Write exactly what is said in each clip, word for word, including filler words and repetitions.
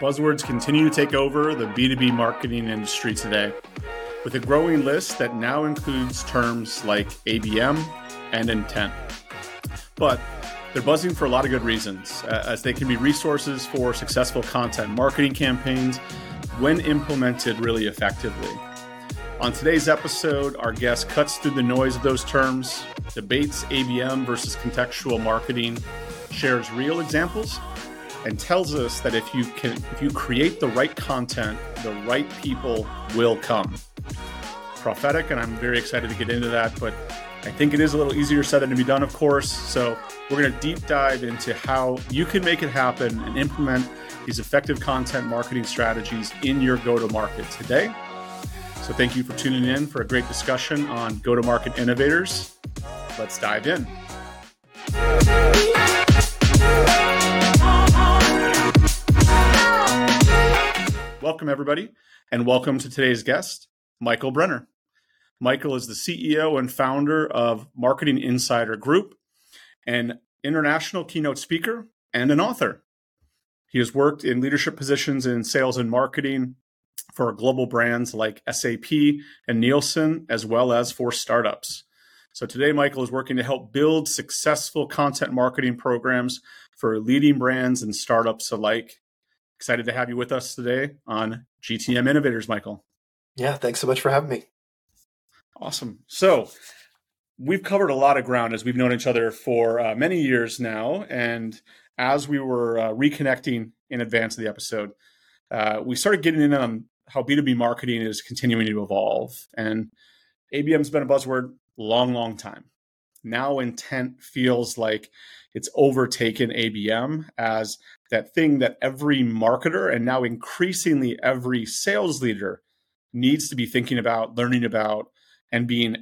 Buzzwords continue to take over the B two B marketing industry today, with a growing list that now includes terms like A B M and intent. But they're buzzing for a lot of good reasons, as they can be resources for successful content marketing campaigns when implemented really effectively. On today's episode, our guest cuts through the noise of those terms, debates A B M versus contextual marketing, shares real examples, and tells us that if you can, if you create the right content, the right people will come. Prophetic, and I'm very excited to get into that, but I think it is a little easier said than to be done, of course. So we're going to deep dive into how you can make it happen and implement these effective content marketing strategies in your go-to-market today. So thank you for tuning in for a great discussion on go-to-market innovators. Let's dive in. Welcome, everybody, and welcome to today's guest, Michael Brenner. Michael is the C E O and founder of Marketing Insider Group, an international keynote speaker, and an author. He has worked in leadership positions in sales and marketing for global brands like S A P and Nielsen, as well as for startups. So today, Michael is working to help build successful content marketing programs for leading brands and startups alike. Excited to have you with us today on G T M Innovators, Michael. Yeah, thanks so much for having me. Awesome. So we've covered a lot of ground as we've known each other for uh, many years now. And as we were uh, reconnecting in advance of the episode, uh, we started getting in on how B two B marketing is continuing to evolve. And A B M's been a buzzword long, long time. Now intent feels like it's overtaken A B M as that thing that every marketer and now increasingly every sales leader needs to be thinking about, learning about, and being,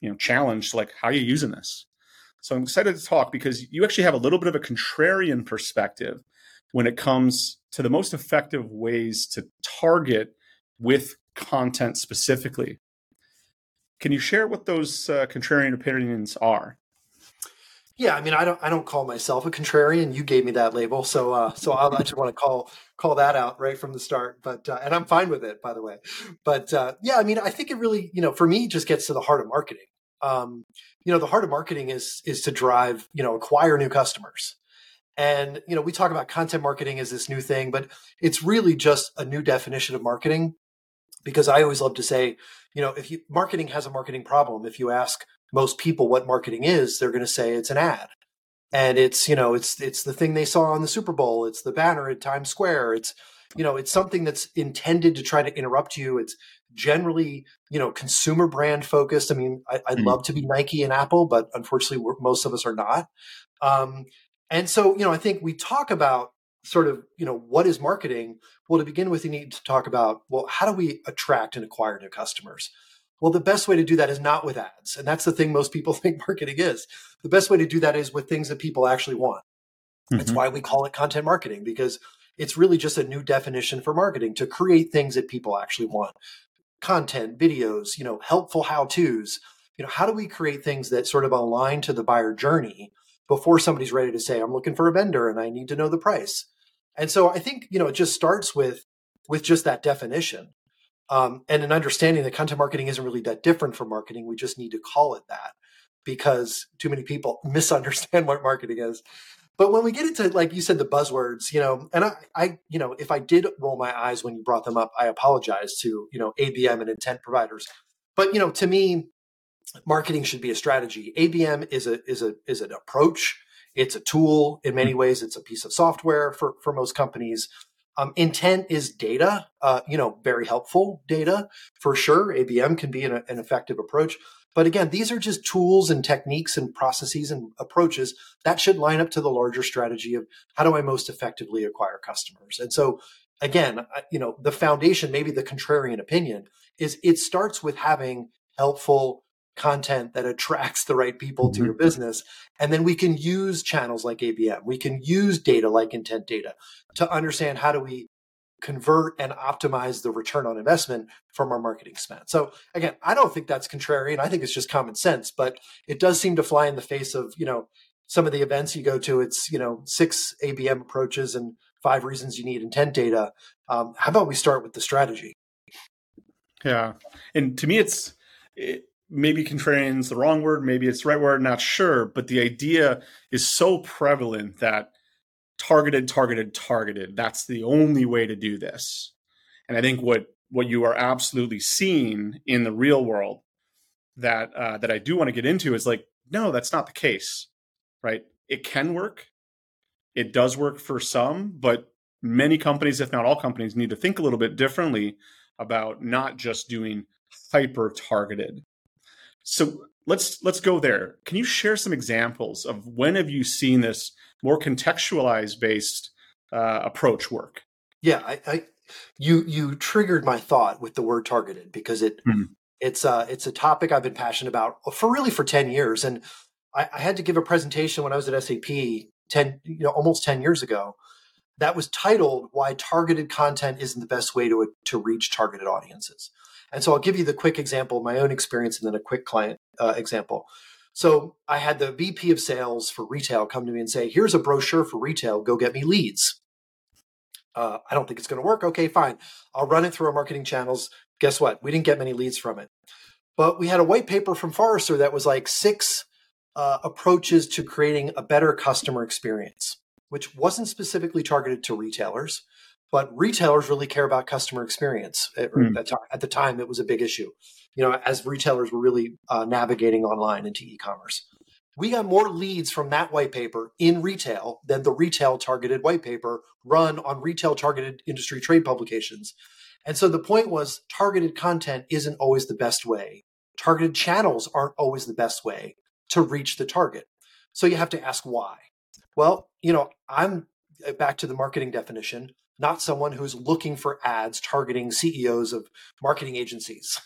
you know, challenged, like, how are you using this? So I'm excited to talk because you actually have a little bit of a contrarian perspective when it comes to the most effective ways to target with content specifically. Can you share what those uh, contrarian opinions are? Yeah, I mean, I don't, I don't call myself a contrarian. You gave me that label, so, uh, so I'll actually want to call call that out right from the start. But uh, and I'm fine with it, by the way. But uh, yeah, I mean, I think it really, you know, for me, just gets to the heart of marketing. Um, you know, the heart of marketing is is to drive, you know, acquire new customers. And you know, we talk about content marketing as this new thing, but it's really just a new definition of marketing. Because I always love to say, you know, if you, marketing has a marketing problem. If you ask most people what marketing is, they're going to say it's an ad, and it's, you know, it's it's the thing they saw on the Super Bowl, it's the banner at Times Square, it's, you know, it's something that's intended to try to interrupt you. It's generally, you know, consumer brand focused. I mean, I, I'd mm-hmm. love to be Nike and Apple, but unfortunately, we're, most of us are not. Um, and so, you know, I think we talk about sort of, you know, what is marketing? Well, to begin with, you need to talk about, well, how do we attract and acquire new customers? Well, the best way to do that is not with ads. And that's the thing most people think marketing is. The best way to do that is with things that people actually want. Mm-hmm. That's why we call it content marketing, because it's really just a new definition for marketing, to create things that people actually want. Content, videos, you know, helpful how-tos. You know, how do we create things that sort of align to the buyer journey before somebody's ready to say, I'm looking for a vendor and I need to know the price? And so I think, you know, it just starts with with just that definition um, and an understanding that content marketing isn't really that different from marketing. We just need to call it that because too many people misunderstand what marketing is. But when we get into, like you said, the buzzwords, you know, and I, I, you know, if I did roll my eyes when you brought them up, I apologize to, you know, A B M and intent providers. But, you know, to me, marketing should be a strategy. A B M is a is a is an approach. It's a tool. In many ways, it's a piece of software for, for most companies. Um, intent is data, uh, you know, very helpful data for sure. A B M can be an, an effective approach. But again, these are just tools and techniques and processes and approaches that should line up to the larger strategy of how do I most effectively acquire customers? And so again, you know, the foundation, maybe the contrarian opinion, is it starts with having helpful content that attracts the right people to your business. And then we can use channels like A B M. We can use data like intent data to understand how do we convert and optimize the return on investment from our marketing spend. So again, I don't think that's contrarian. I think it's just common sense, but it does seem to fly in the face of, you know, some of the events you go to. It's, you know, six A B M approaches and five reasons you need intent data. Um, how about we start with the strategy? Yeah. And to me, it's it, maybe contrarian is the wrong word. Maybe it's the right word. Not sure. But the idea is so prevalent that targeted, targeted, targeted. That's the only way to do this. And I think what what you are absolutely seeing in the real world that uh, that I do want to get into is like, no, that's not the case, right? It can work. It does work for some, but many companies, if not all companies, need to think a little bit differently about not just doing hyper-targeted. So let's let's go there. Can you share some examples of when have you seen this more contextualized-based uh, approach work? Yeah, I, I you you triggered my thought with the word targeted because it mm-hmm. it's uh it's a topic I've been passionate about for really for ten years, and I, I had to give a presentation when I was at S A P ten you know almost ten years ago. That was titled "Why Targeted Content Isn't the Best Way to, to Reach Targeted Audiences." And so I'll give you the quick example of my own experience and then a quick client uh, example. So I had the V P of sales for retail come to me and say, here's a brochure for retail. Go get me leads. Uh, I don't think it's going to work. Okay, fine. I'll run it through our marketing channels. Guess what? We didn't get many leads from it. But we had a white paper from Forrester that was like six uh, approaches to creating a better customer experience, which wasn't specifically targeted to retailers, but retailers really care about customer experience. At, mm. that time, at the time, it was a big issue, you know, as retailers were really uh, navigating online into e-commerce. We got more leads from that white paper in retail than the retail-targeted white paper run on retail-targeted industry trade publications. And so the point was, targeted content isn't always the best way. Targeted channels aren't always the best way to reach the target. So you have to ask why. Well, you know, I'm back to the marketing definition, not someone who's looking for ads targeting C E Os of marketing agencies.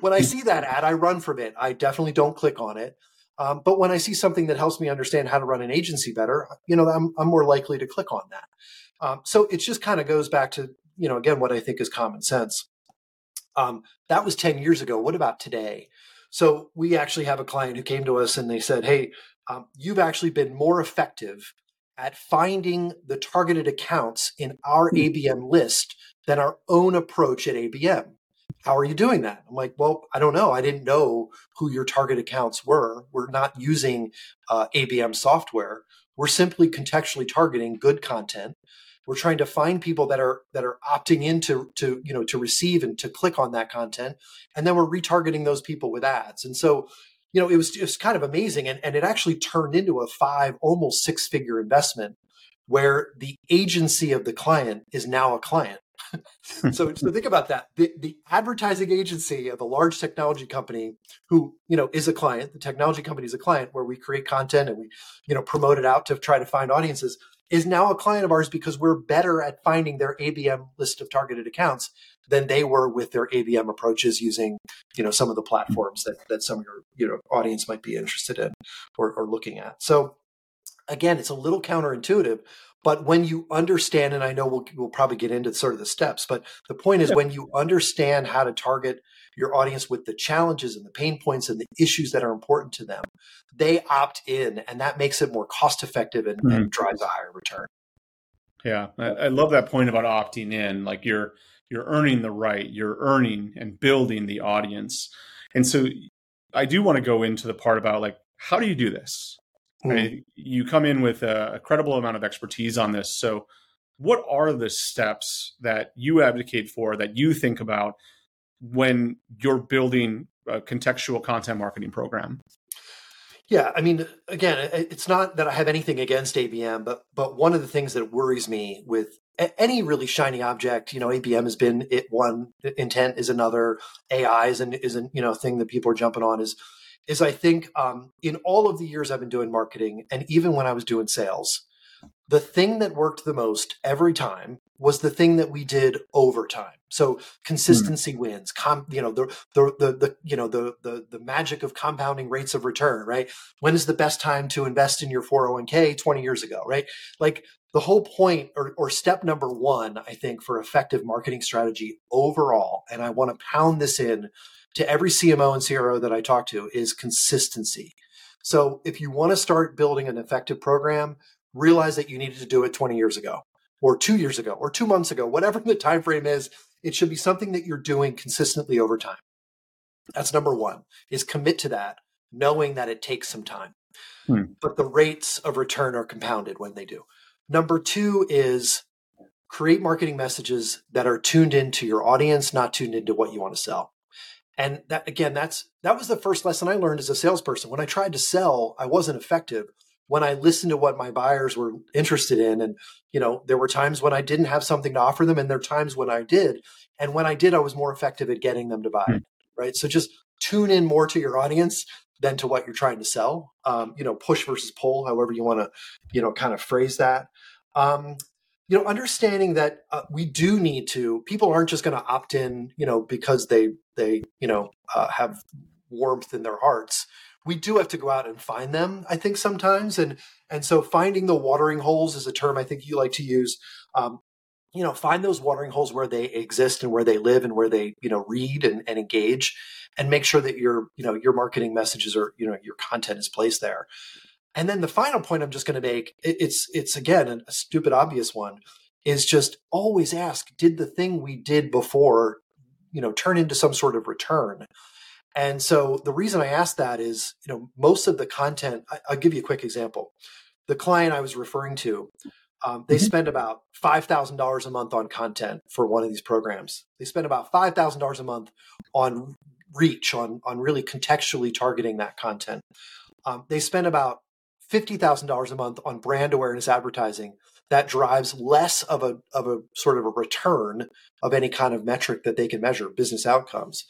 When I see that ad, I run from it. I definitely don't click on it. Um, but when I see something that helps me understand how to run an agency better, you know, I'm, I'm more likely to click on that. Um, so it just kind of goes back to, you know, again, what I think is common sense. Um, that was ten years ago. What about today? So we actually have a client who came to us and they said, hey, um, you've actually been more effective at finding the targeted accounts in our A B M list than our own approach at A B M. How are you doing that? I'm like, well, I don't know. I didn't know who your target accounts were. We're not using uh, A B M software. We're simply contextually targeting good content. We're trying to find people that are that are opting in to, to, you know, to receive and to click on that content. And then we're retargeting those people with ads. And so, you know, it was just kind of amazing. And, and it actually turned into a five, almost six-figure investment where the agency of the client is now a client. so, so think about that. The, the advertising agency of a large technology company who, you know, is a client, the technology company is a client where we create content and we, you know, promote it out to try to find audiences, is now a client of ours because we're better at finding their A B M list of targeted accounts than they were with their A B M approaches using, you know, some of the platforms that, that some of your, you know, audience might be interested in or, or looking at. So again, it's a little counterintuitive. But when you understand, and I know we'll, we'll probably get into sort of the steps, but the point is yeah. when you understand how to target your audience with the challenges and the pain points and the issues that are important to them, they opt in, and that makes it more cost effective and, mm-hmm. and drives a higher return. Yeah. I, I love that point about opting in. Like you're, you're earning the right, you're earning and building the audience. And so I do want to go into the part about like, how do you do this? I mean, you come in with a, a credible amount of expertise on this. So what are the steps that you advocate for, that you think about when you're building a contextual content marketing program? Yeah, I mean, again, it's not that I have anything against A B M, but but one of the things that worries me with any really shiny object, you know, A B M has been it one, intent is another, A I is an, is an, you know, thing that people are jumping on is, is I think um, in all of the years I've been doing marketing, and even when I was doing sales, the thing that worked the most every time was the thing that we did over time. So consistency mm. wins, com- you know, the, the, the, the, you know, the, the, the magic of compounding rates of return, right? When is the best time to invest in your four oh one k? twenty years ago, right? Like the whole point or, or step number one, I think for effective marketing strategy overall, and I want to pound this in to every C M O and C R O that I talk to, is consistency. So if you want to start building an effective program, realize that you needed to do it twenty years ago. or two years ago or two months ago, whatever the time frame is, it should be something that you're doing consistently over time. That's number one, is commit to that, knowing that it takes some time. Hmm. But the rates of return are compounded when they do. Number two is create marketing messages that are tuned into your audience, not tuned into what you want to sell. And that, again, that's that was the first lesson I learned as a salesperson. When I tried to sell, I wasn't effective. When I listened to what my buyers were interested in, and you know, there were times when I didn't have something to offer them, and there were times when I did. And when I did, I was more effective at getting them to buy. Hmm. Right. So just tune in more to your audience than to what you're trying to sell. Um, you know, push versus pull, however you want to, you know, kind of phrase that. Um, you know, understanding that uh, we do need to, people aren't just going to opt in, you know, because they, they, you know, uh, have warmth in their hearts. We do have to go out and find them, I think, sometimes. And, and so finding the watering holes is a term I think you like to use. Um, you know, find those watering holes where they exist and where they live and where they, you know, read and, and engage, and make sure that your, you know, your marketing messages or, you know, your content is placed there. And then the final point I'm just going to make, it's, it's again, a stupid obvious one, is just always ask, did the thing we did before, you know, turn into some sort of return? And so the reason I asked that is, you know, most of the content, I, I'll give you a quick example. The client I was referring to, Um, they mm-hmm. spend about five thousand dollars a month on content for one of these programs. They spend about five thousand dollars a month on reach, on, on really contextually targeting that content. Um, they spend about fifty thousand dollars a month on brand awareness advertising that drives less of a, of a sort of a return of any kind of metric that they can measure, business outcomes.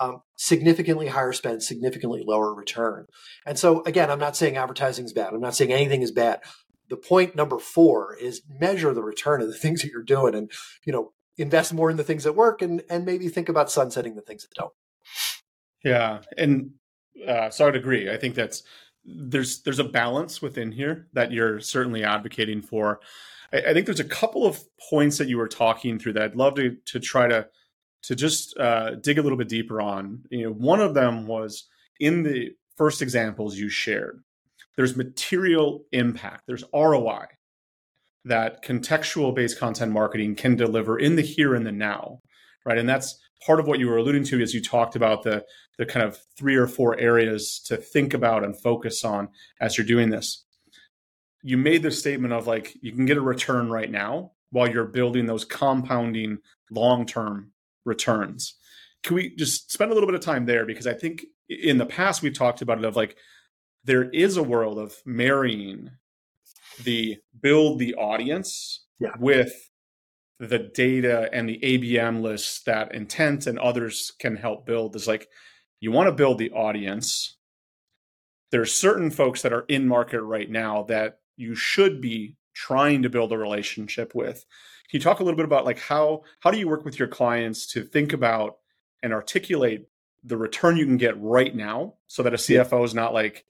Um, significantly higher spend, significantly lower return. And so again, I'm not saying advertising is bad. I'm not saying anything is bad. The point number four is measure the return of the things that you're doing, and, you know, invest more in the things that work, and, and maybe think about sunsetting the things that don't. Yeah. And uh, so I would agree. I think that's, there's, there's a balance within here that you're certainly advocating for. I, I think there's a couple of points that you were talking through that I'd love to, to try to, to just uh, dig a little bit deeper on. You know, one of them was in the first examples you shared. There's material impact, there's R O I that contextual-based content marketing can deliver in the here and the now, right? And that's part of what you were alluding to as you talked about the, the kind of three or four areas to think about and focus on as you're doing this. You made the statement of like, you can get a return right now while you're building those compounding long-term returns. Can we just spend a little bit of time there? Because I think in the past, we've talked about it of like, there is a world of marrying the build the audience yeah. with the data and the A B M lists that Intent and others can help build. Is like, you want to build the audience. There are certain folks that are in market right now that you should be trying to build a relationship with. Can you talk a little bit about like how, how do you work with your clients to think about and articulate the return you can get right now so that a C F O is not like,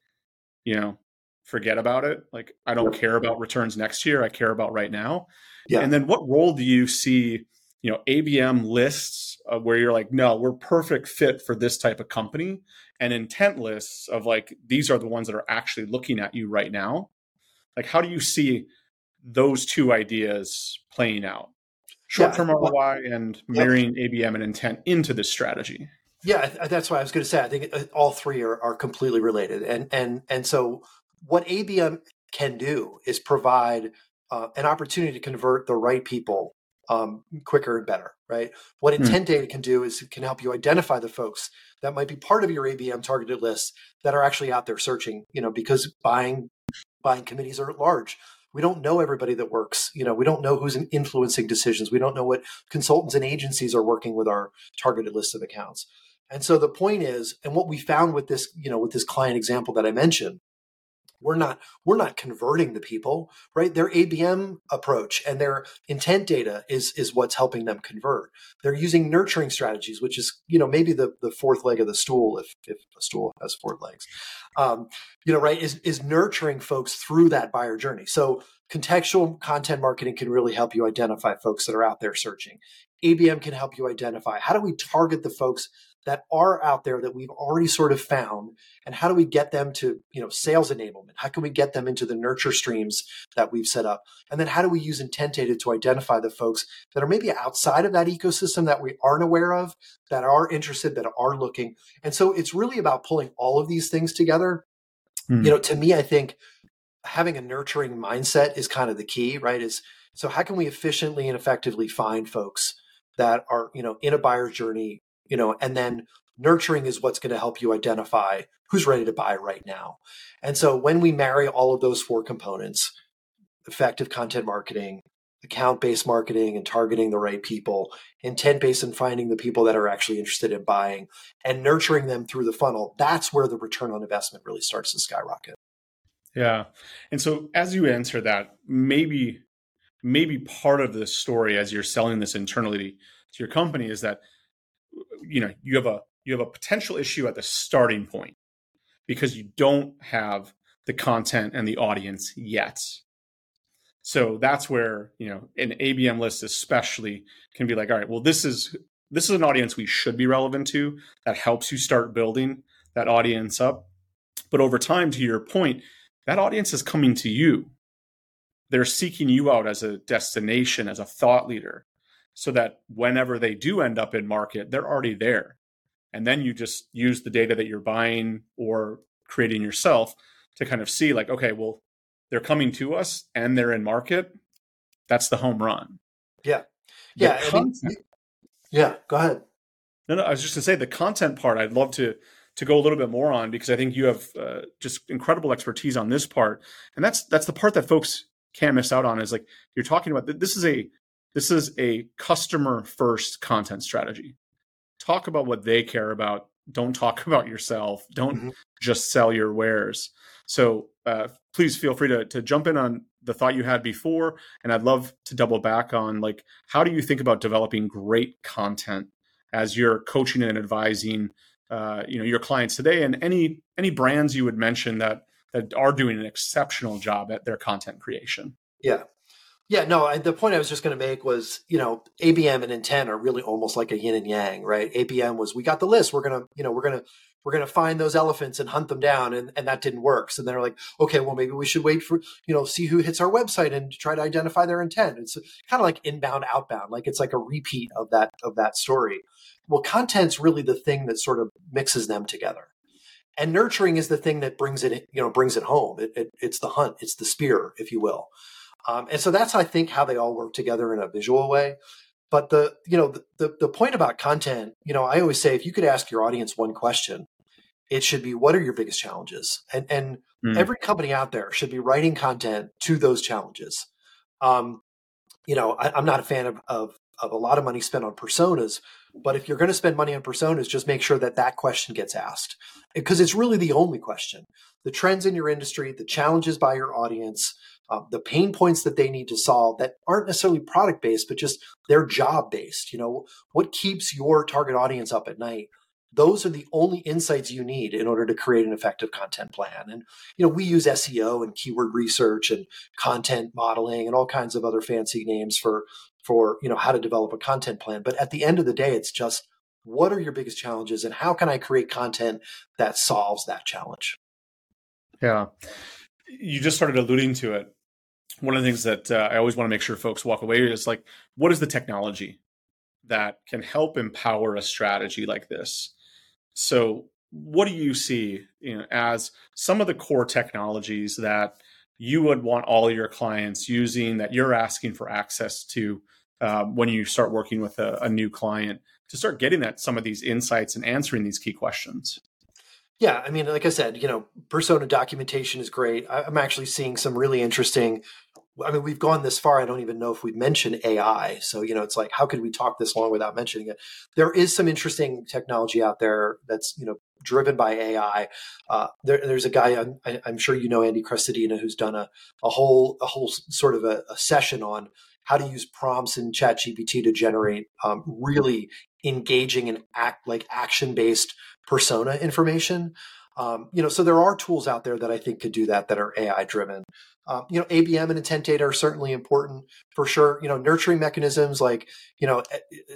you know, forget about it. Like, I don't yep. care about returns next year. I care about right now. Yeah. And then what role do you see, you know, A B M lists uh, where you're like, no, we're perfect fit for this type of company, and intent lists of like, these are the ones that are actually looking at you right now. Like, how do you see those two ideas playing out? Short-term yeah. R O I and marrying yep. A B M and intent into this strategy. Yeah, that's why I was going to say, I think all three are, are completely related. And and and so what A B M can do is provide uh, an opportunity to convert the right people um, quicker and better, right? What intent data can do is it can help you identify the folks that might be part of your A B M targeted list that are actually out there searching, you know, because buying buying committees are at large. We don't know everybody that works. You know, we don't know who's influencing decisions. We don't know what consultants and agencies are working with our targeted list of accounts. And so the point is, and what we found with this, you know, with this client example that I mentioned, we're not, we're not converting the people, right? Their A B M approach and their intent data is, is what's helping them convert. They're using nurturing strategies, which is, you know, maybe the, the fourth leg of the stool, if, if a stool has four legs, um, you know, right, is, is nurturing folks through that buyer journey. So contextual content marketing can really help you identify folks that are out there searching. A B M can help you identify, how do we target the folks that are out there that we've already sort of found, and how do we get them to, you know, sales enablement? How can we get them into the nurture streams that we've set up? And then how do we use intent data to identify the folks that are maybe outside of that ecosystem that we aren't aware of, that are interested, that are looking? And so it's really about pulling all of these things together. Mm. You know, to me, I think having a nurturing mindset is kind of the key, right? Is so how can we efficiently and effectively find folks that are, you know, in a buyer's journey, you know, and then nurturing is what's going to help you identify who's ready to buy right now. And so when we marry all of those four components, effective content marketing, account-based marketing and targeting the right people, intent-based and finding the people that are actually interested in buying, and nurturing them through the funnel, that's where the return on investment really starts to skyrocket. Yeah. And so as you answer that, maybe, maybe part of the story as you're selling this internally to your company is that, you know, you have a you have a potential issue at the starting point because you don't have the content and the audience yet. So that's where, you know, an A B M list especially can be like, all right, well, this is this is an audience we should be relevant to. That helps you start building that audience up. But over time, to your point, that audience is coming to you. They're seeking you out as a destination, as a thought leader, so that whenever they do end up in market, they're already there. And then you just use the data that you're buying or creating yourself to kind of see like, okay, well, they're coming to us and they're in market. That's the home run. Yeah. Yeah. The content, I mean, yeah. Go ahead. No, no. I was just gonna say the content part, I'd love to, to go a little bit more on, because I think you have uh, just incredible expertise on this part. And that's, that's the part that folks can't miss out on, is like, you're talking about, this is a, This is a customer-first content strategy. Talk about what they care about. Don't talk about yourself. Don't mm-hmm. just sell your wares. So uh, please feel free to, to jump in on the thought you had before. And I'd love to double back on, like, how do you think about developing great content as you're coaching and advising uh, you know, your clients today, and any any brands you would mention that that are doing an exceptional job at their content creation? Yeah. Yeah, no, I, the point I was just going to make was, you know, A B M and intent are really almost like a yin and yang, right? A B M was, we got the list. We're going to, you know, we're going to, we're going to find those elephants and hunt them down. And, and that didn't work. So they're like, okay, well, maybe we should wait for, you know, see who hits our website and try to identify their intent. It's kind of like inbound, outbound. Like it's like a repeat of that, of that story. Well, content's really the thing that sort of mixes them together. And nurturing is the thing that brings it, you know, brings it home. It, it, it's the hunt. It's the spear, if you will. Um, and so that's, I think, how they all work together in a visual way. But the, you know, the, the, the point about content, you know, I always say, if you could ask your audience one question, it should be, what are your biggest challenges? And, and mm. every company out there should be writing content to those challenges. Um, you know, I, I'm not a fan of, of, of a lot of money spent on personas, but if you're going to spend money on personas, just make sure that that question gets asked, because it's really the only question. The trends in your industry, the challenges by your audience, Um, the pain points that they need to solve that aren't necessarily product based, but just their job based. You know, what keeps your target audience up at night? Those are the only insights you need in order to create an effective content plan. And, you know, we use S E O and keyword research and content modeling and all kinds of other fancy names for, for, you know, how to develop a content plan. But at the end of the day, it's just, what are your biggest challenges and how can I create content that solves that challenge? Yeah. You just started alluding to it. One of the things that uh, I always want to make sure folks walk away is like, what is the technology that can help empower a strategy like this? So what do you see, you know, as some of the core technologies that you would want all your clients using, that you're asking for access to uh, when you start working with a, a new client, to start getting at some of these insights and answering these key questions? Yeah, I mean, like I said, you know, persona documentation is great. I'm actually seeing some really interesting, I mean, we've gone this far, I don't even know if we mentioned A I. So, you know, it's like, how could we talk this long without mentioning it? There is some interesting technology out there that's, you know, driven by A I. Uh, there, there's a guy, I'm, I'm sure you know, Andy Crestodina, who's done a, a whole a whole sort of a, a session on how to use prompts in ChatGPT to generate um, really engaging and act like action-based persona information. Um, you know, so there are tools out there that I think could do that, that are A I driven. Um, you know, A B M and intent data are certainly important for sure. You know, nurturing mechanisms like, you know,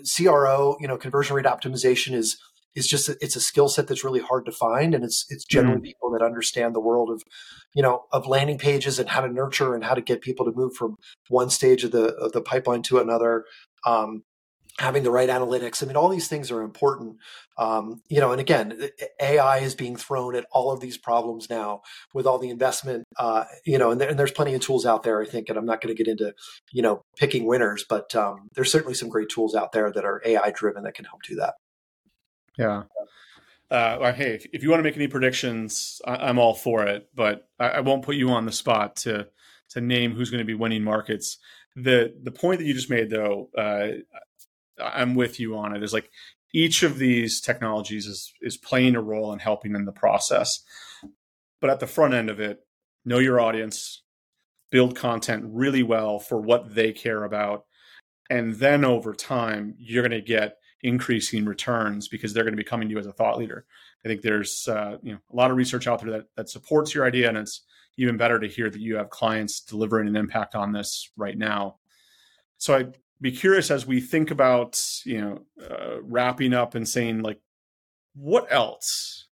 C R O, you know, conversion rate optimization is it's just it's a skill set that's really hard to find, and it's it's generally mm. people that understand the world of, you know, of landing pages and how to nurture and how to get people to move from one stage of the of the pipeline to another. Um, having the right analytics, I mean, all these things are important. Um, you know, and again, A I is being thrown at all of these problems now with all the investment. Uh, you know, and, there, and there's plenty of tools out there, I think, and I'm not going to get into, you know, picking winners, but um, there's certainly some great tools out there that are A I driven that can help do that. Yeah. Uh, well, hey, if, if you want to make any predictions, I, I'm all for it, but I, I won't put you on the spot to to name who's going to be winning markets. The the point that you just made, though, uh, I'm with you on it. Is like each of these technologies is is playing a role in helping in the process, but at the front end of it, know your audience, build content really well for what they care about, and then over time, you're going to get increasing returns because they're going to be coming to you as a thought leader. I think there's uh, you know, a lot of research out there that, that supports your idea, and it's even better to hear that you have clients delivering an impact on this right now. So I'd be curious as we think about, you know, uh, wrapping up and saying, like, what else,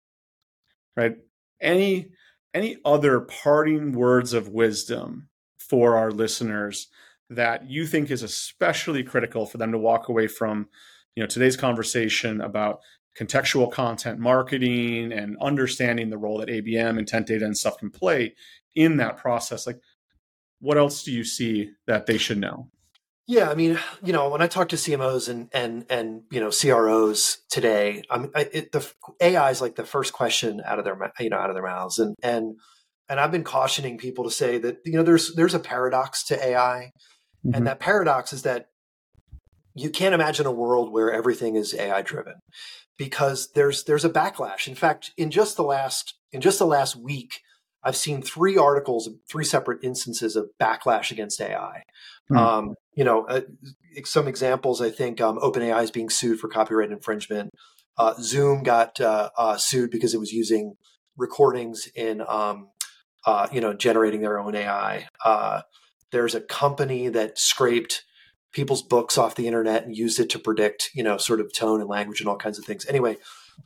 right? Any any other parting words of wisdom for our listeners that you think is especially critical for them to walk away from, you know, today's conversation about contextual content marketing and understanding the role that A B M, intent data, and stuff can play in that process? Like, what else do you see that they should know? Yeah, I mean, you know, when I talk to C M Os and and and you know C R Os today, I'm I, it, the A I is like the first question out of their you know out of their mouths, and and and I've been cautioning people to say that you know there's there's a paradox to A I, mm-hmm. and that paradox is that you can't imagine a world where everything is A I driven, because there's there's a backlash. In fact, in just the last in just the last week, I've seen three articles, three separate instances of backlash against A I. Mm-hmm. Um, you know, uh, some examples. I think um, OpenAI is being sued for copyright infringement. Uh, Zoom got uh, uh, sued because it was using recordings in um, uh, you know generating their own A I. Uh, there's a company that scraped people's books off the internet and used it to predict, you know, sort of tone and language and all kinds of things. Anyway,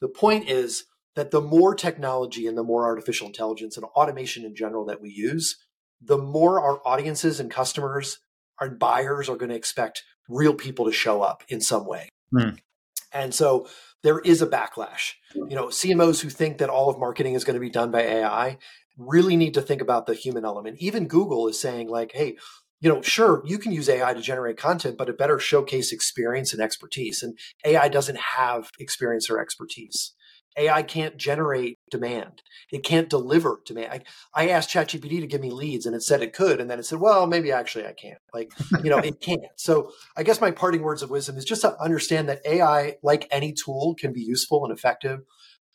the point is that the more technology and the more artificial intelligence and automation in general that we use, the more our audiences and customers and buyers are going to expect real people to show up in some way. Mm. And so there is a backlash. You know, C M Os who think that all of marketing is going to be done by A I really need to think about the human element. Even Google is saying, like, hey, you know, sure, you can use A I to generate content, but it better showcase experience and expertise. And A I doesn't have experience or expertise. A I can't generate demand. It can't deliver demand. I, I asked ChatGPT to give me leads, and it said it could. And then it said, well, maybe actually I can't. Like, you know, it can't. So I guess my parting words of wisdom is just to understand that A I, like any tool, can be useful and effective.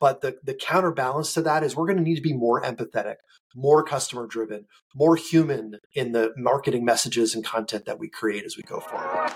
But the, the counterbalance to that is we're going to need to be more empathetic, more customer driven, more human in the marketing messages and content that we create as we go forward.